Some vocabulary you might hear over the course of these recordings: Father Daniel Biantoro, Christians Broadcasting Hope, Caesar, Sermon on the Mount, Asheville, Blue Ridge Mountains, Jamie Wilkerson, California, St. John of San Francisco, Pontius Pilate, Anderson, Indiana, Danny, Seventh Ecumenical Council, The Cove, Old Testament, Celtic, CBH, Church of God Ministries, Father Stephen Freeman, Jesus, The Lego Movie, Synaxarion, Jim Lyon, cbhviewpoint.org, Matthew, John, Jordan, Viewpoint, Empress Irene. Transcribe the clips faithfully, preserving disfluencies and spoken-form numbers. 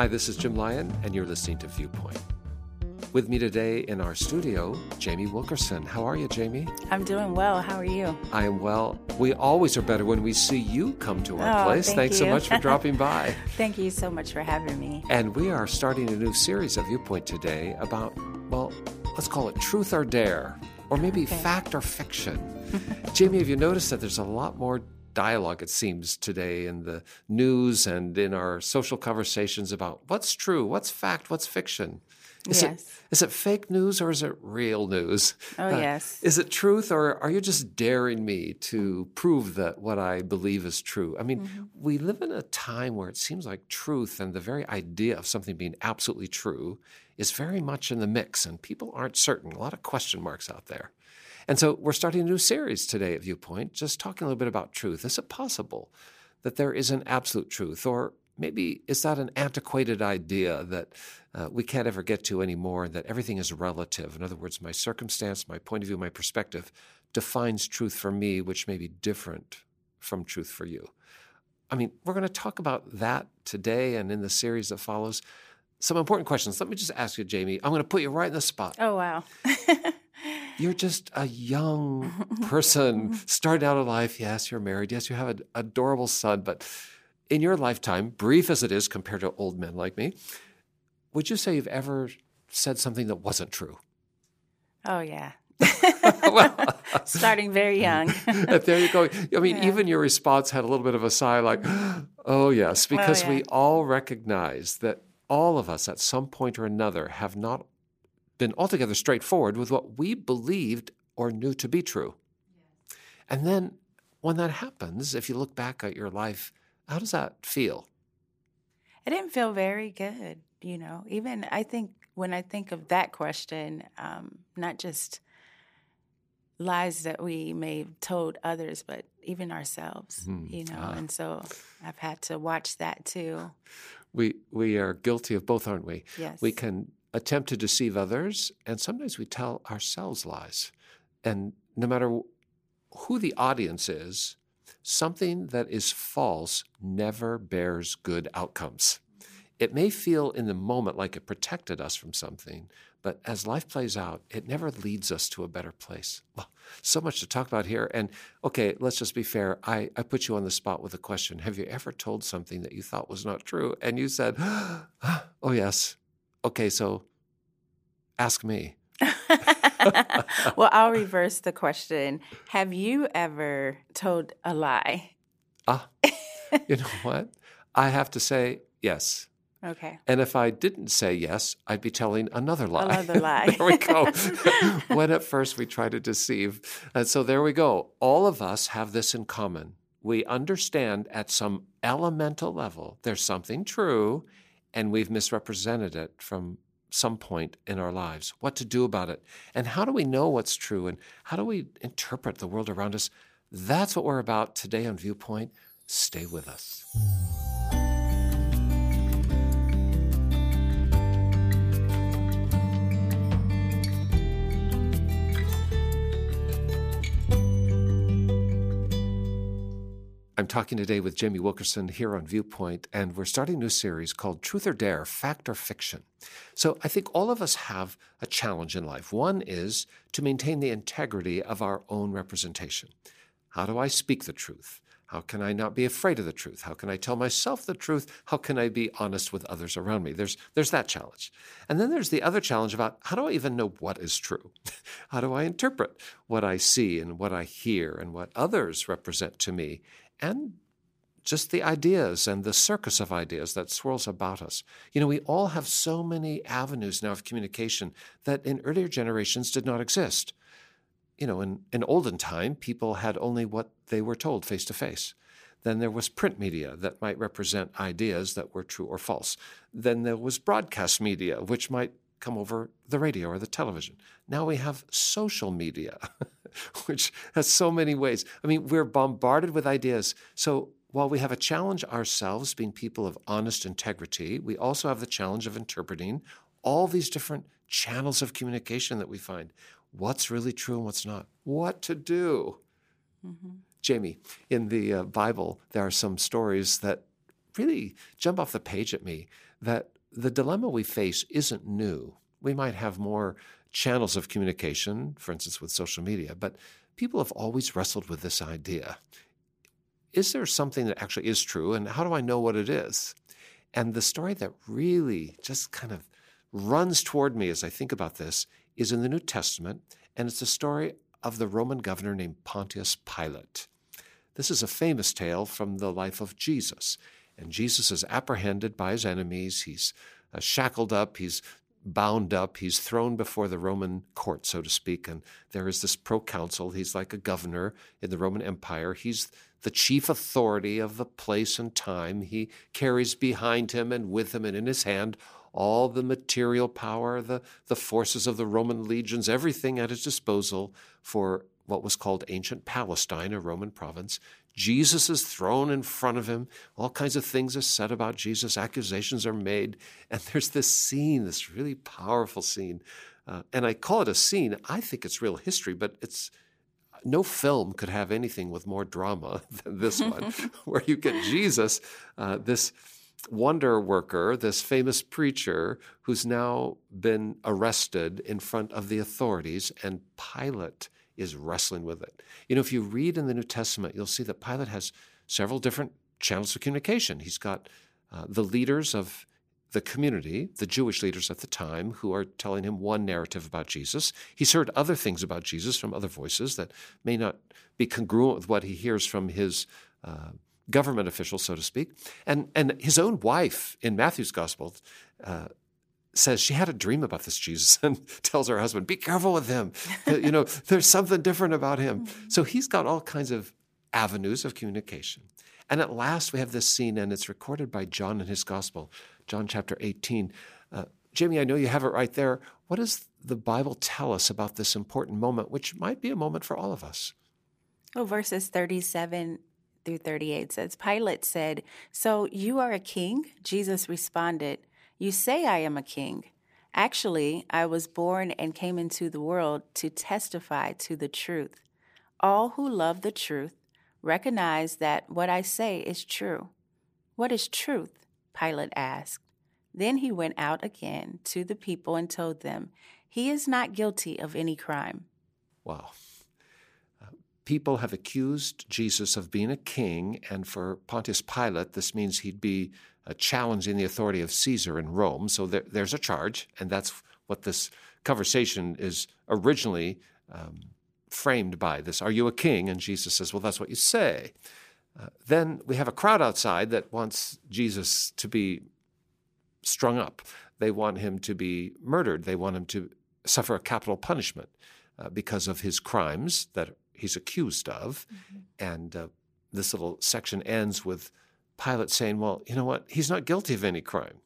Hi, this is Jim Lyon, and you're listening to Viewpoint. With me today in our studio, Jamie Wilkerson. How are you, Jamie? I'm doing well. How are you? I am well. We always are better when we see you come to our oh, place. Thank Thanks you. so much for dropping by. Thank you so much for having me. And we are starting a new series of Viewpoint today about, well, let's call it Truth or Dare, or maybe okay. Fact or Fiction. Jamie, have you noticed that there's a lot more dialogue, it seems, today in the news and in our social conversations about what's true, what's fact, what's fiction? Is yes. It, is it fake news or is it real news? Oh, uh, yes. Is it truth or are you just daring me to prove that what I believe is true? I mean, mm-hmm. we live in a time where it seems like truth and the very idea of something being absolutely true is very much in the mix, and people aren't certain. A lot of question marks out there. And so we're starting a new series today at Viewpoint, just talking a little bit about truth. Is it possible that there is an absolute truth, or maybe is that an antiquated idea that uh, we can't ever get to anymore, that everything is relative? In other words, my circumstance, my point of view, my perspective defines truth for me, which may be different from truth for you. I mean, we're going to talk about that today and in the series that follows. Some important questions. Let me just ask you, Jamie. I'm going to put you right in the spot. Oh, wow. You're just a young person starting out in life. Yes, you're married. Yes, you have an adorable son, but in your lifetime, brief as it is compared to old men like me, would you say you've ever said something that wasn't true? Oh, yeah. well, Starting very young. There you go. I mean, yeah. even your response had a little bit of a sigh like, oh, yes, because oh, yeah. we all recognize that all of us at some point or another have not been altogether straightforward with what we believed or knew to be true. Yes. And then when that happens, if you look back at your life, how does that feel? It didn't feel very good, you know. Even I think when I think of that question, um, not just lies that we may have told others, but even ourselves, mm, you know. Ah. And so I've had to watch that too. We we are guilty of both, aren't we? Yes. We can attempt to deceive others, and sometimes we tell ourselves lies. And no matter who the audience is, something that is false never bears good outcomes. It may feel in the moment like it protected us from something, but as life plays out, it never leads us to a better place. Well, so much to talk about here. And okay, let's just be fair. I, I put you on the spot with a question. Have you ever told something that you thought was not true? And you said, oh, yes. Okay, so ask me. Well, I'll reverse the question. Have you ever told a lie? Ah, you know what? I have to say yes. Okay. And if I didn't say yes, I'd be telling another lie. Another lie. There we go. When at first we try to deceive. And so there we go. All of us have this in common. We understand at some elemental level there's something true, and we've misrepresented it from some point in our lives. What to do about it? And how do we know what's true? And how do we interpret the world around us? That's what we're about today on Viewpoint. Stay with us. I'm talking today with Jamie Wilkerson here on Viewpoint, and we're starting a new series called Truth or Dare, Fact or Fiction. So I think all of us have a challenge in life. One is to maintain the integrity of our own representation. How do I speak the truth? How can I not be afraid of the truth? How can I tell myself the truth? How can I be honest with others around me? There's, there's that challenge. And then there's the other challenge about how do I even know what is true? How do I interpret what I see and what I hear and what others represent to me? And just the ideas and the circus of ideas that swirls about us. You know, we all have so many avenues now of communication that in earlier generations did not exist. You know, in, in olden time, people had only what they were told face to face. Then there was print media that might represent ideas that were true or false. Then there was broadcast media, which might come over the radio or the television. Now we have social media, which has so many ways. I mean, we're bombarded with ideas. So while we have a challenge ourselves being people of honest integrity, we also have the challenge of interpreting all these different channels of communication that we find. What's really true and what's not? What to do? Mm-hmm. Jamie, in the uh, Bible, there are some stories that really jump off the page at me. that the dilemma we face isn't new. We might have more channels of communication, for instance, with social media, but people have always wrestled with this idea. Is there something that actually is true, and how do I know what it is? And the story that really just kind of runs toward me as I think about this is in the New Testament, and it's the story of the Roman governor named Pontius Pilate. This is a famous tale from the life of Jesus. And Jesus is apprehended by his enemies. He's shackled up. He's bound up. He's thrown before the Roman court, so to speak. And there is this proconsul. He's like a governor in the Roman Empire. He's the chief authority of the place and time. He carries behind him and with him and in his hand all the material power, the, the forces of the Roman legions, everything at his disposal for what was called ancient Palestine, a Roman province. Jesus is thrown in front of him. All kinds of things are said about Jesus. Accusations are made. And there's this scene, this really powerful scene. Uh, and I call it a scene. I think it's real history, but it's no film could have anything with more drama than this one, where you get Jesus, uh, this wonder worker, this famous preacher, who's now been arrested in front of the authorities, and Pilate is wrestling with it. You know, if you read in the New Testament, you'll see that Pilate has several different channels of communication. He's got uh, the leaders of the community, the Jewish leaders at the time, who are telling him one narrative about Jesus. He's heard other things about Jesus from other voices that may not be congruent with what he hears from his uh, government officials, so to speak. And, and his own wife in Matthew's gospel uh, says she had a dream about this Jesus and tells her husband, be careful with him. You know, there's something different about him. So he's got all kinds of avenues of communication. And at last we have this scene, and it's recorded by John in his gospel, John chapter eighteen. Uh, Jamie, I know you have it right there. What does the Bible tell us about this important moment, which might be a moment for all of us? Well, verses thirty-seven through thirty-eight says, Pilate said, "So you are a king?" Jesus responded, "You say I am a king. Actually, I was born and came into the world to testify to the truth. All who love the truth recognize that what I say is true." "What is truth?" Pilate asked. Then he went out again to the people and told them, "He is not guilty of any crime." Wow. People have accused Jesus of being a king, and for Pontius Pilate, this means he'd be Uh, challenging the authority of Caesar in Rome. So there, there's a charge, and that's what this conversation is originally um, framed by, this, "Are you a king?" And Jesus says, "Well, that's what you say." Uh, then we have a crowd outside that wants Jesus to be strung up. They want him to be murdered. They want him to suffer a capital punishment uh, because of his crimes that he's accused of. Mm-hmm. And uh, this little section ends with Pilate saying, "Well, you know what? He's not guilty of any crime."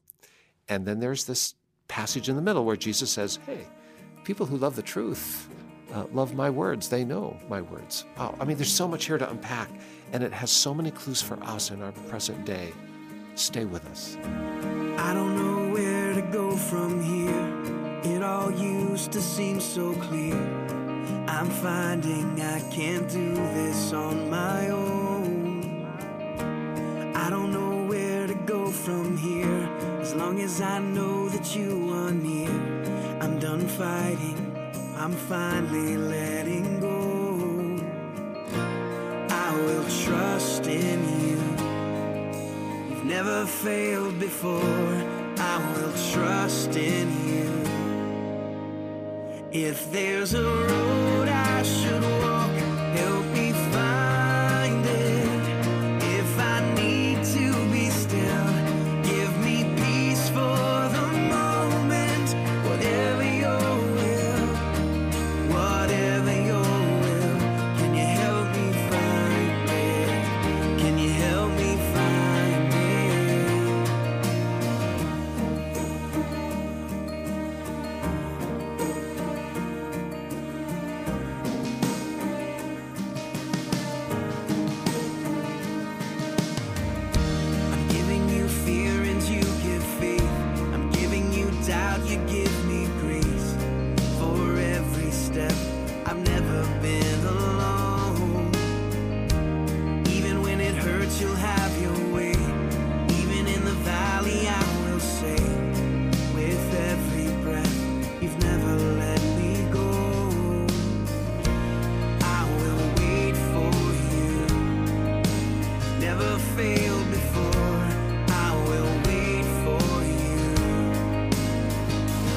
And then there's this passage in the middle where Jesus says, "Hey, people who love the truth uh, love my words. They know my words." Wow. I mean, there's so much here to unpack, and it has so many clues for us in our present day. Stay with us. I don't know where to go from here. It all used to seem so clear. I'm finding I can't do this on my own. I don't know where to go from here. As long as I know that you are near, I'm done fighting. I'm finally letting go. I will trust in you. You've never failed before. I will trust in you. If there's a road I should walk, help me find it. failed before, I will wait for you.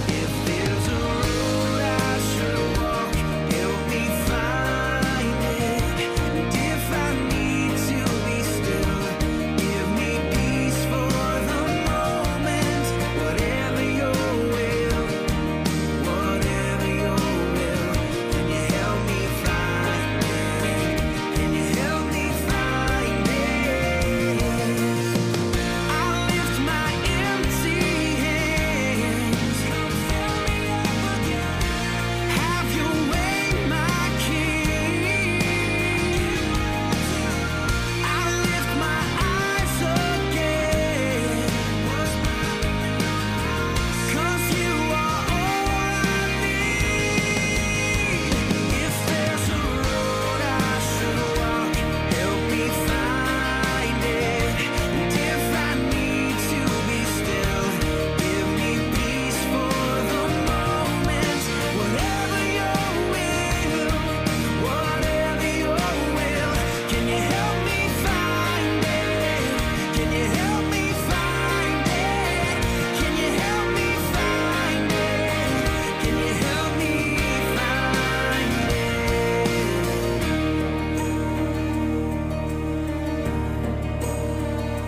If there's a road I should walk, help me find it. And if I need to be still, give me peace for the moment. Whatever your will, whatever your will, can you help me find it? Can you help me find it? I lift my empty hands. Come fill me up again. Have your way, my King. I lift my eyes again, 'cause you are all I need. If there's a road I should walk, help me find it. And if I need to be still, give me peace for the moment. Whatever your will, whatever your will, can you help me find it? Can you help me find it? Can you help me find it? Can you help me find it?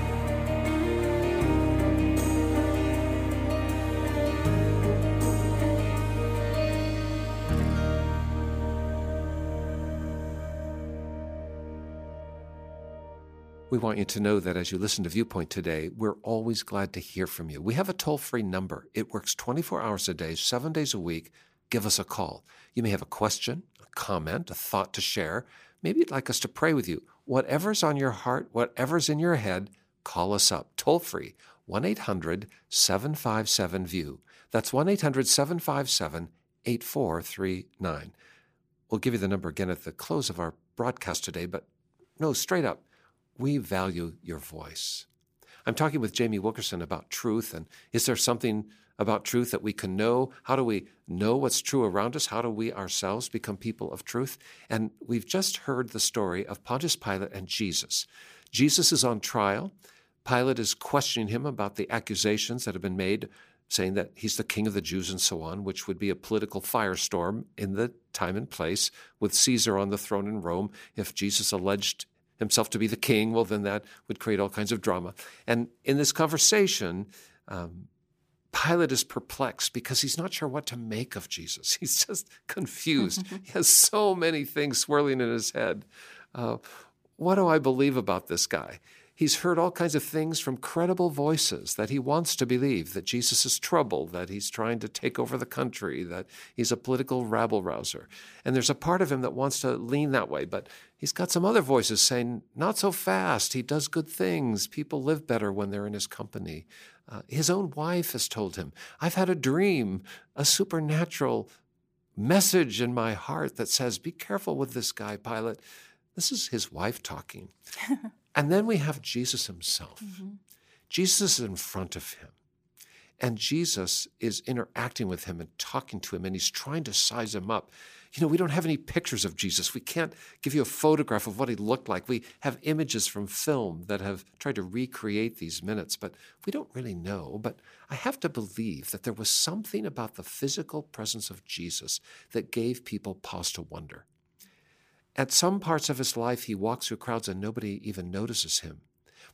We want you to know that as you listen to Viewpoint today, we're always glad to hear from you. We have a toll-free number. It works twenty-four hours a day, seven days a week. Give us a call. You may have a question, a comment, a thought to share. Maybe you'd like us to pray with you. Whatever's on your heart, whatever's in your head, call us up. Toll-free, one eight hundred seven five seven VIEW. That's one eight hundred seven five seven eight four three nine. We'll give you the number again at the close of our broadcast today, but no, straight up. We value your voice. I'm talking with Jamie Wilkerson about truth, and is there something about truth that we can know? How do we know what's true around us? How do we ourselves become people of truth? And we've just heard the story of Pontius Pilate and Jesus. Jesus is on trial. Pilate is questioning him about the accusations that have been made, saying that he's the king of the Jews and so on, which would be a political firestorm in the time and place with Caesar on the throne in Rome. If Jesus alleged himself to be the king, well, then that would create all kinds of drama. And in this conversation, um, Pilate is perplexed because he's not sure what to make of Jesus. He's just confused. He has so many things swirling in his head. Uh, what do I believe about this guy? He's heard all kinds of things from credible voices that he wants to believe, that Jesus is troubled, that he's trying to take over the country, that he's a political rabble-rouser. And there's a part of him that wants to lean that way, but he's got some other voices saying, not so fast, he does good things, people live better when they're in his company. Uh, his own wife has told him, I've had a dream, a supernatural message in my heart that says, be careful with this guy, Pilate. This is his wife talking. And then we have Jesus himself. Mm-hmm. Jesus is in front of him, and Jesus is interacting with him and talking to him, and he's trying to size him up. You know, we don't have any pictures of Jesus. We can't give you a photograph of what he looked like. We have images from film that have tried to recreate these minutes, but we don't really know. But I have to believe that there was something about the physical presence of Jesus that gave people pause to wonder. At some parts of his life, he walks through crowds and nobody even notices him.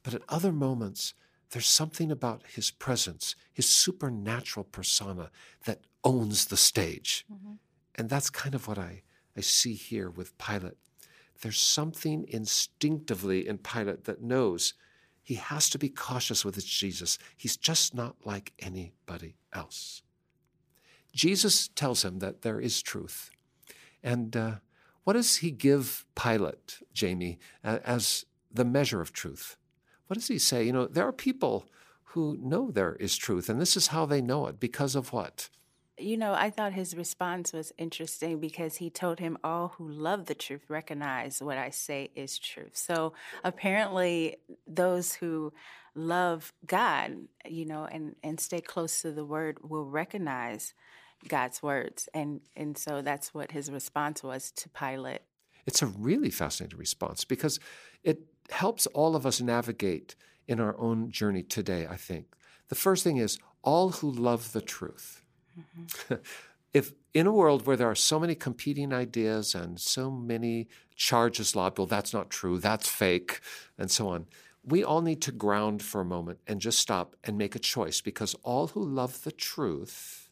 But at other moments, there's something about his presence, his supernatural persona that owns the stage. Mm-hmm. And that's kind of what I, I see here with Pilate. There's something instinctively in Pilate that knows he has to be cautious with his Jesus. He's just not like anybody else. Jesus tells him that there is truth. And, uh, What does he give Pilate, Jamie, as the measure of truth? What does he say? You know, there are people who know there is truth, and this is how they know it, because of what? You know, I thought his response was interesting because he told him all who love the truth recognize what I say is truth. So apparently those who love God, you know, and, and stay close to the word will recognize God's words. And and so that's what his response was to Pilate. It's a really fascinating response because it helps all of us navigate in our own journey today, I think. The first thing is all who love the truth. Mm-hmm. If in a world where there are so many competing ideas and so many charges lobbed, well, that's not true, that's fake, and so on, we all need to ground for a moment and just stop and make a choice, because all who love the truth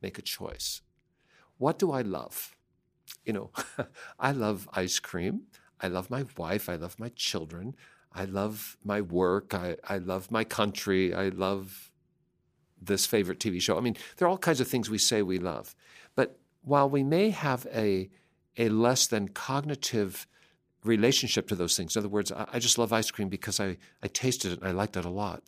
make a choice. What do I love? You know, I love ice cream. I love my wife. I love my children. I love my work. I, I love my country. I love this favorite T V show. I mean, there are all kinds of things we say we love. But while we may have a, a less than cognitive relationship to those things, in other words, I, I just love ice cream because I, I tasted it and I liked it a lot.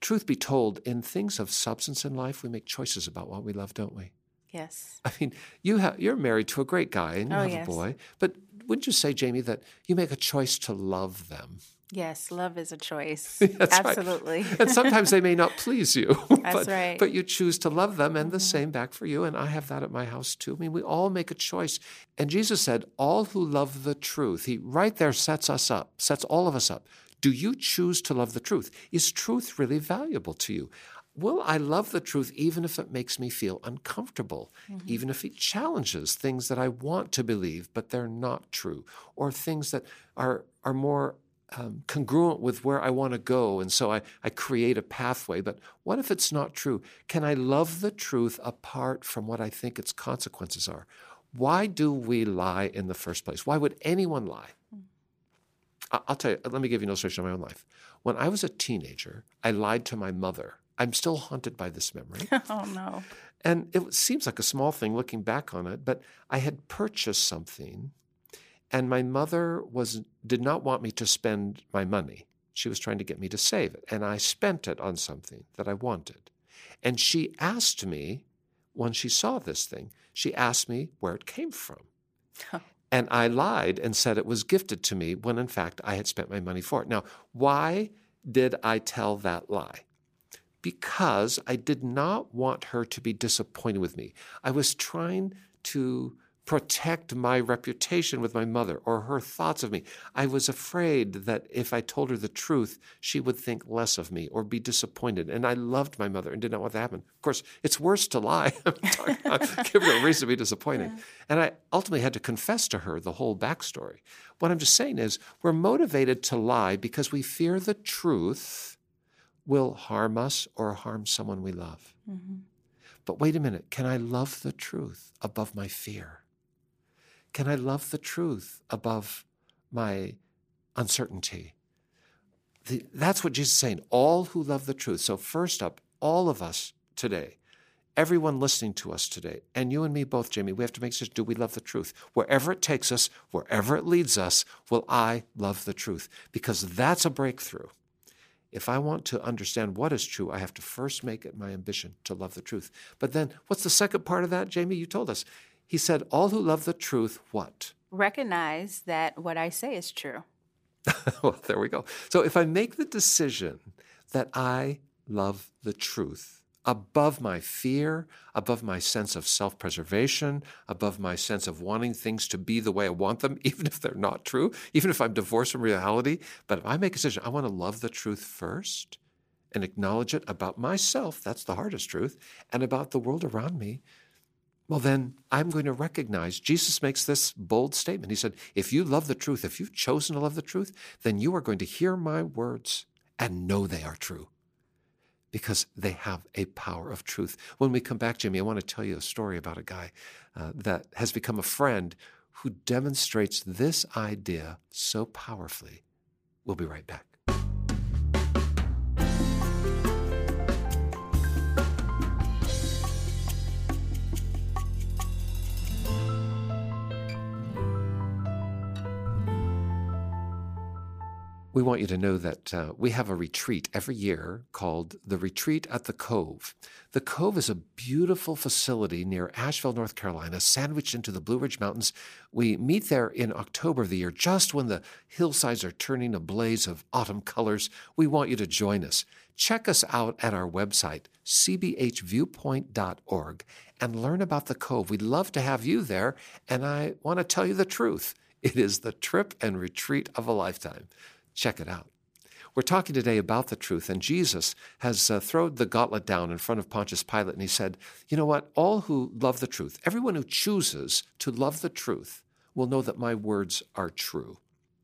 Truth be told, in things of substance in life, we make choices about what we love, don't we? Yes. I mean, you have, you're married to a great guy and you oh, have yes. a boy, but wouldn't you say, Jamie, that you make a choice to love them? Yes, love is a choice. That's absolutely. Right. And sometimes they may not please you. That's but, right. But you choose to love them, and the mm-hmm. same back for you, and I have that at my house too. I mean, we all make a choice. And Jesus said, all who love the truth, he right there sets us up, sets all of us up. Do you choose to love the truth? Is truth really valuable to you? Will I love the truth even if it makes me feel uncomfortable, mm-hmm. even if it challenges things that I want to believe, but they're not true, or things that are are more um, congruent with where I want to go, and so I, I create a pathway. But what if it's not true? Can I love the truth apart from what I think its consequences are? Why do we lie in the first place? Why would anyone lie? Mm-hmm. I'll tell you, let me give you an illustration of my own life. When I was a teenager, I lied to my mother. I'm still haunted by this memory. Oh, no. And it seems like a small thing looking back on it, but I had purchased something, and my mother was did not want me to spend my money. She was trying to get me to save it, and I spent it on something that I wanted. And she asked me, when she saw this thing, she asked me where it came from. Oh. And I lied and said it was gifted to me when, in fact, I had spent my money for it. Now, why did I tell that lie? Because I did not want her to be disappointed with me. I was trying to protect my reputation with my mother or her thoughts of me. I was afraid that if I told her the truth, she would think less of me or be disappointed. And I loved my mother and did not want that to happen. Of course, it's worse to lie. I'm talking about giving her a reason to be disappointed. Yeah. And I ultimately had to confess to her the whole backstory. What I'm just saying is we're motivated to lie because we fear the truth will harm us or harm someone we love. Mm-hmm. But wait a minute, can I love the truth above my fear? Can I love the truth above my uncertainty? The, that's what Jesus is saying, all who love the truth. So first up, all of us today, everyone listening to us today, and you and me both, Jamie, we have to make a decision, do we love the truth? Wherever it takes us, wherever it leads us, will I love the truth? Because that's a breakthrough. If I want to understand what is true, I have to first make it my ambition to love the truth. But then what's the second part of that, Jamie? You told us. He said, all who love the truth, what? Recognize that what I say is true. Well, there we go. So if I make the decision that I love the truth above my fear, above my sense of self-preservation, above my sense of wanting things to be the way I want them, even if they're not true, even if I'm divorced from reality. But if I make a decision, I want to love the truth first and acknowledge it about myself, that's the hardest truth, and about the world around me, well, then I'm going to recognize, Jesus makes this bold statement. He said, if you love the truth, if you've chosen to love the truth, then you are going to hear my words and know they are true, because they have a power of truth. When we come back, Jimmy, I want to tell you a story about a guy uh, that has become a friend who demonstrates this idea so powerfully. We'll be right back. We want you to know that uh, we have a retreat every year called The Retreat at the Cove. The Cove is a beautiful facility near Asheville, North Carolina, sandwiched into the Blue Ridge Mountains. We meet there in October of the year, just when the hillsides are turning a blaze of autumn colors. We want you to join us. Check us out at our website, c b h viewpoint dot org, and learn about the Cove. We'd love to have you there, and I want to tell you the truth. It is the trip and retreat of a lifetime. Check it out. We're talking today about the truth, and Jesus has uh, thrown the gauntlet down in front of Pontius Pilate, and he said, you know what? All who love the truth, everyone who chooses to love the truth, will know that my words are true.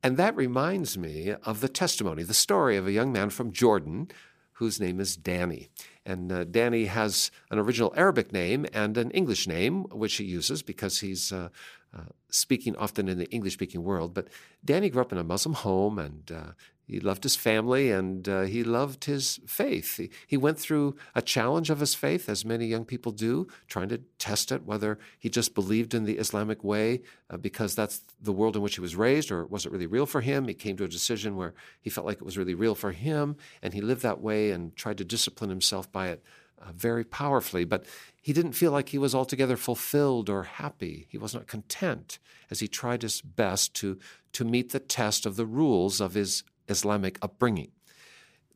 And that reminds me of the testimony, the story of a young man from Jordan whose name is Danny. And uh, Danny has an original Arabic name and an English name, which he uses because he's uh, uh, speaking often in the English-speaking world. But Danny grew up in a Muslim home, and uh, he loved his family, and uh, he loved his faith. He, he went through a challenge of his faith, as many young people do, trying to test it, whether he just believed in the Islamic way uh, because that's the world in which he was raised, or was it really real for him? He came to a decision where he felt like it was really real for him, and he lived that way and tried to discipline himself by it uh, very powerfully, but he didn't feel like he was altogether fulfilled or happy. He was not content as he tried his best to, to meet the test of the rules of his Islamic upbringing.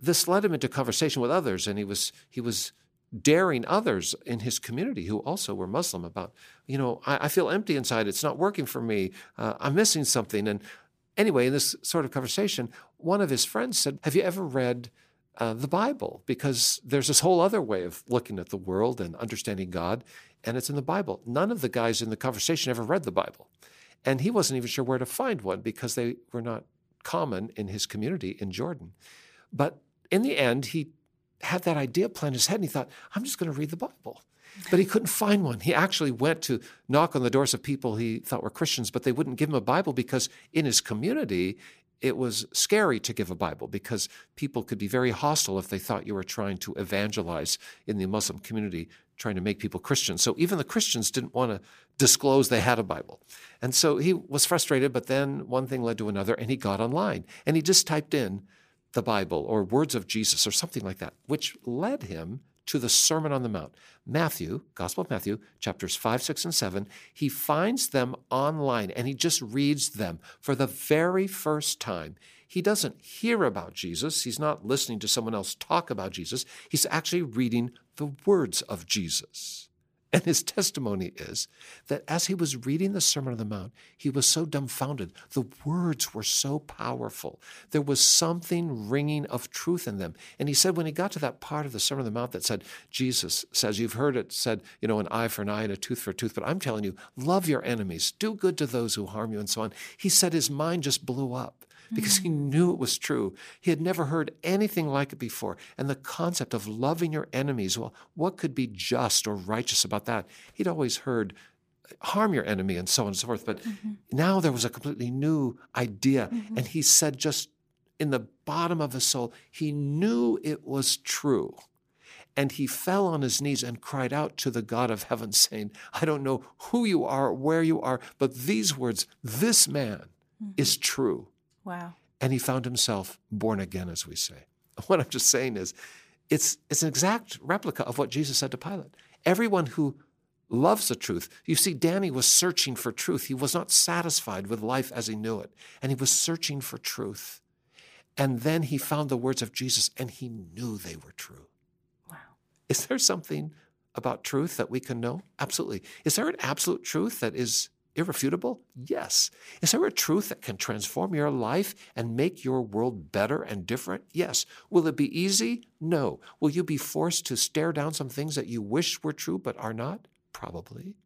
This led him into conversation with others, and he was he was daring others in his community who also were Muslim about, you know, I, I feel empty inside. It's not working for me. Uh, I'm missing something. And anyway, in this sort of conversation, one of his friends said, have you ever read Uh, the Bible, because there's this whole other way of looking at the world and understanding God, and it's in the Bible. None of the guys in the conversation ever read the Bible, and he wasn't even sure where to find one because they were not common in his community in Jordan. But in the end, he had that idea planned in his head, and he thought, I'm just going to read the Bible. But he couldn't find one. He actually went to knock on the doors of people he thought were Christians, but they wouldn't give him a Bible because in his community, it was scary to give a Bible because people could be very hostile if they thought you were trying to evangelize in the Muslim community, trying to make people Christians. So even the Christians didn't want to disclose they had a Bible. And so he was frustrated, but then one thing led to another, and he got online. And he just typed in the Bible or words of Jesus or something like that, which led him to the Sermon on the Mount. Matthew, Gospel of Matthew, chapters five, six, and seven, he finds them online, and he just reads them for the very first time. He doesn't hear about Jesus. He's not listening to someone else talk about Jesus. He's actually reading the words of Jesus. And his testimony is that as he was reading the Sermon on the Mount, he was so dumbfounded. The words were so powerful. There was something ringing of truth in them. And he said when he got to that part of the Sermon on the Mount that said, Jesus says, you've heard it said, you know, an eye for an eye and a tooth for a tooth, but I'm telling you, love your enemies, do good to those who harm you, and so on. He said his mind just blew up because he knew it was true. He had never heard anything like it before. And the concept of loving your enemies, well, what could be just or righteous about that? He'd always heard harm your enemy and so on and so forth. But mm-hmm. now there was a completely new idea. Mm-hmm. And he said just in the bottom of his soul, he knew it was true. And he fell on his knees and cried out to the God of heaven saying, I don't know who you are, where you are, but these words, this man mm-hmm. is true. Wow. And he found himself born again, as we say. What I'm just saying is, it's it's an exact replica of what Jesus said to Pilate. Everyone who loves the truth, you see, Danny was searching for truth. He was not satisfied with life as he knew it, and he was searching for truth. And then he found the words of Jesus, and he knew they were true. Wow. Is there something about truth that we can know? Absolutely. Is there an absolute truth that is irrefutable? Yes. Is there a truth that can transform your life and make your world better and different? Yes. Will it be easy? No. Will you be forced to stare down some things that you wish were true but are not? Probably.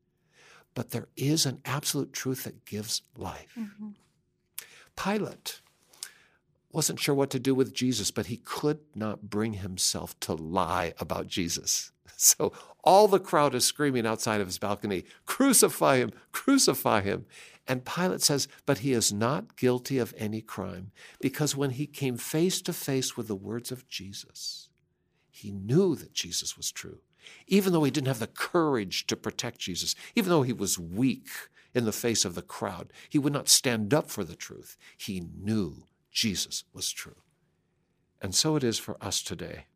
But there is an absolute truth that gives life. Mm-hmm. Pilate wasn't sure what to do with Jesus, but he could not bring himself to lie about Jesus. So all the crowd is screaming outside of his balcony, crucify him, crucify him. And Pilate says, but he is not guilty of any crime, because when he came face to face with the words of Jesus, he knew that Jesus was true. Even though he didn't have the courage to protect Jesus, even though he was weak in the face of the crowd, he would not stand up for the truth. He knew Jesus was true. And so it is for us today.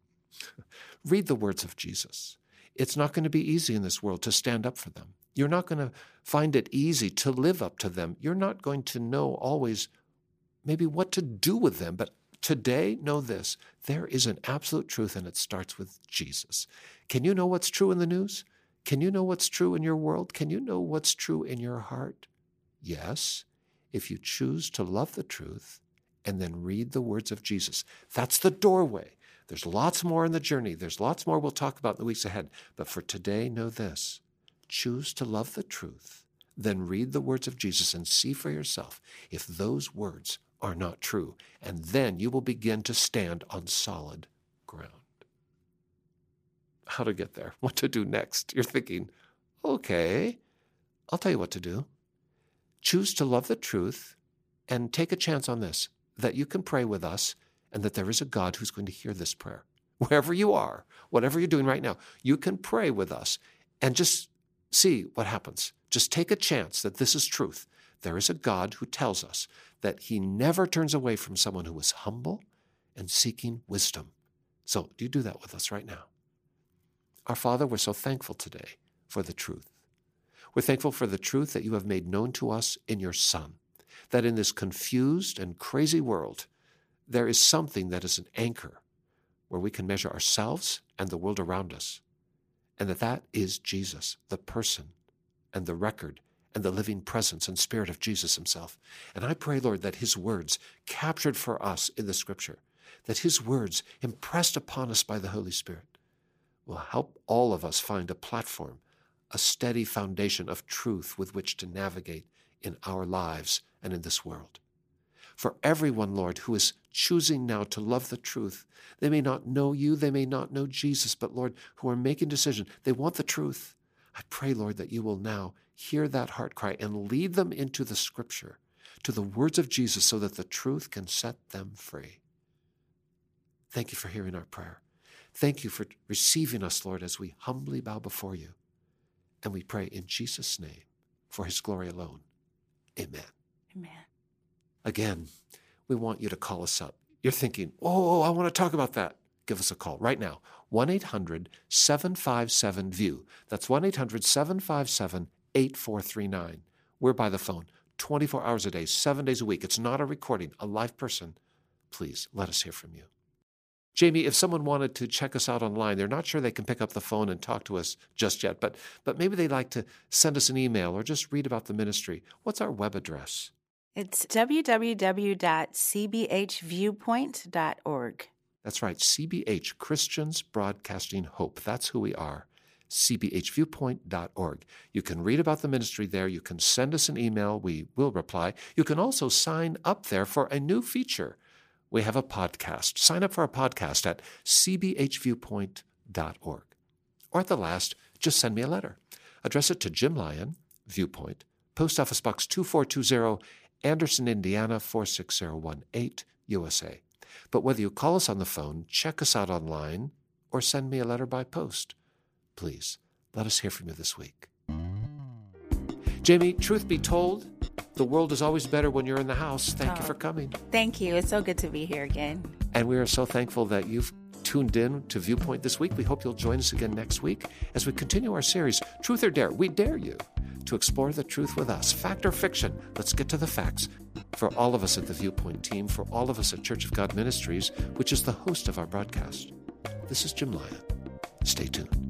Read the words of Jesus. It's not going to be easy in this world to stand up for them. You're not going to find it easy to live up to them. You're not going to know always maybe what to do with them. But today, know this. There is an absolute truth, and it starts with Jesus. Can you know what's true in the news? Can you know what's true in your world? Can you know what's true in your heart? Yes. if you choose to love the truth and then read the words of Jesus. That's the doorway. There's lots more in the journey. There's lots more we'll talk about in the weeks ahead. But for today, know this. Choose to love the truth, then read the words of Jesus and see for yourself if those words are not true. And then you will begin to stand on solid ground. How to get there, what to do next. You're thinking, okay, I'll tell you what to do. Choose to love the truth and take a chance on this, that you can pray with us and that there is a God who's going to hear this prayer. Wherever you are, whatever you're doing right now, you can pray with us and just see what happens. Just take a chance that this is truth. There is a God who tells us that he never turns away from someone who is humble and seeking wisdom. So do you do that with us right now? Our Father, we're so thankful today for the truth. We're thankful for the truth that you have made known to us in your Son, that in this confused and crazy world, there is something that is an anchor where we can measure ourselves and the world around us, and that that is Jesus, the person and the record and the living presence and spirit of Jesus himself. And I pray, Lord, that his words captured for us in the Scripture, that his words impressed upon us by the Holy Spirit will help all of us find a platform, a steady foundation of truth with which to navigate in our lives and in this world. For everyone, Lord, who is choosing now to love the truth, they may not know you, they may not know Jesus, but Lord, who are making decisions, they want the truth. I pray, Lord, that you will now hear that heart cry and lead them into the Scripture, to the words of Jesus, so that the truth can set them free. Thank you for hearing our prayer. Thank you for receiving us, Lord, as we humbly bow before you. And we pray in Jesus' name, for his glory alone. Amen. Amen. Again, we want you to call us up. You're thinking, oh, I want to talk about that. Give us a call right now, one eight hundred seven five seven VIEW. That's one eight hundred seven five seven eight four three nine. We're by the phone twenty-four hours a day, seven days a week. It's not a recording, a live person. Please let us hear from you. Jamie, if someone wanted to check us out online, they're not sure they can pick up the phone and talk to us just yet, but, but maybe they'd like to send us an email or just read about the ministry. What's our web address? It's w w w dot c b h viewpoint dot org. That's right, C B H, Christians Broadcasting Hope. That's who we are, c b h viewpoint dot org. You can read about the ministry there. You can send us an email. We will reply. You can also sign up there for a new feature. We have a podcast. Sign up for our podcast at c b h viewpoint dot org. Or at the last, just send me a letter. Address it to Jim Lyon, Viewpoint, Post Office Box two four two zero, Anderson, Indiana, four six zero one eight, U S A. But whether you call us on the phone, check us out online, or send me a letter by post, please let us hear from you this week. Jamie, truth be told, the world is always better when you're in the house. Thank oh, you for coming. Thank you. It's so good to be here again. And we are so thankful that you've tuned in to Viewpoint this week. We hope you'll join us again next week as we continue our series, Truth or Dare. We dare you to explore the truth with us. Fact or fiction? Let's get to the facts. For all of us at the Viewpoint team, for all of us at Church of God Ministries, which is the host of our broadcast, this is Jim Lyon. Stay tuned.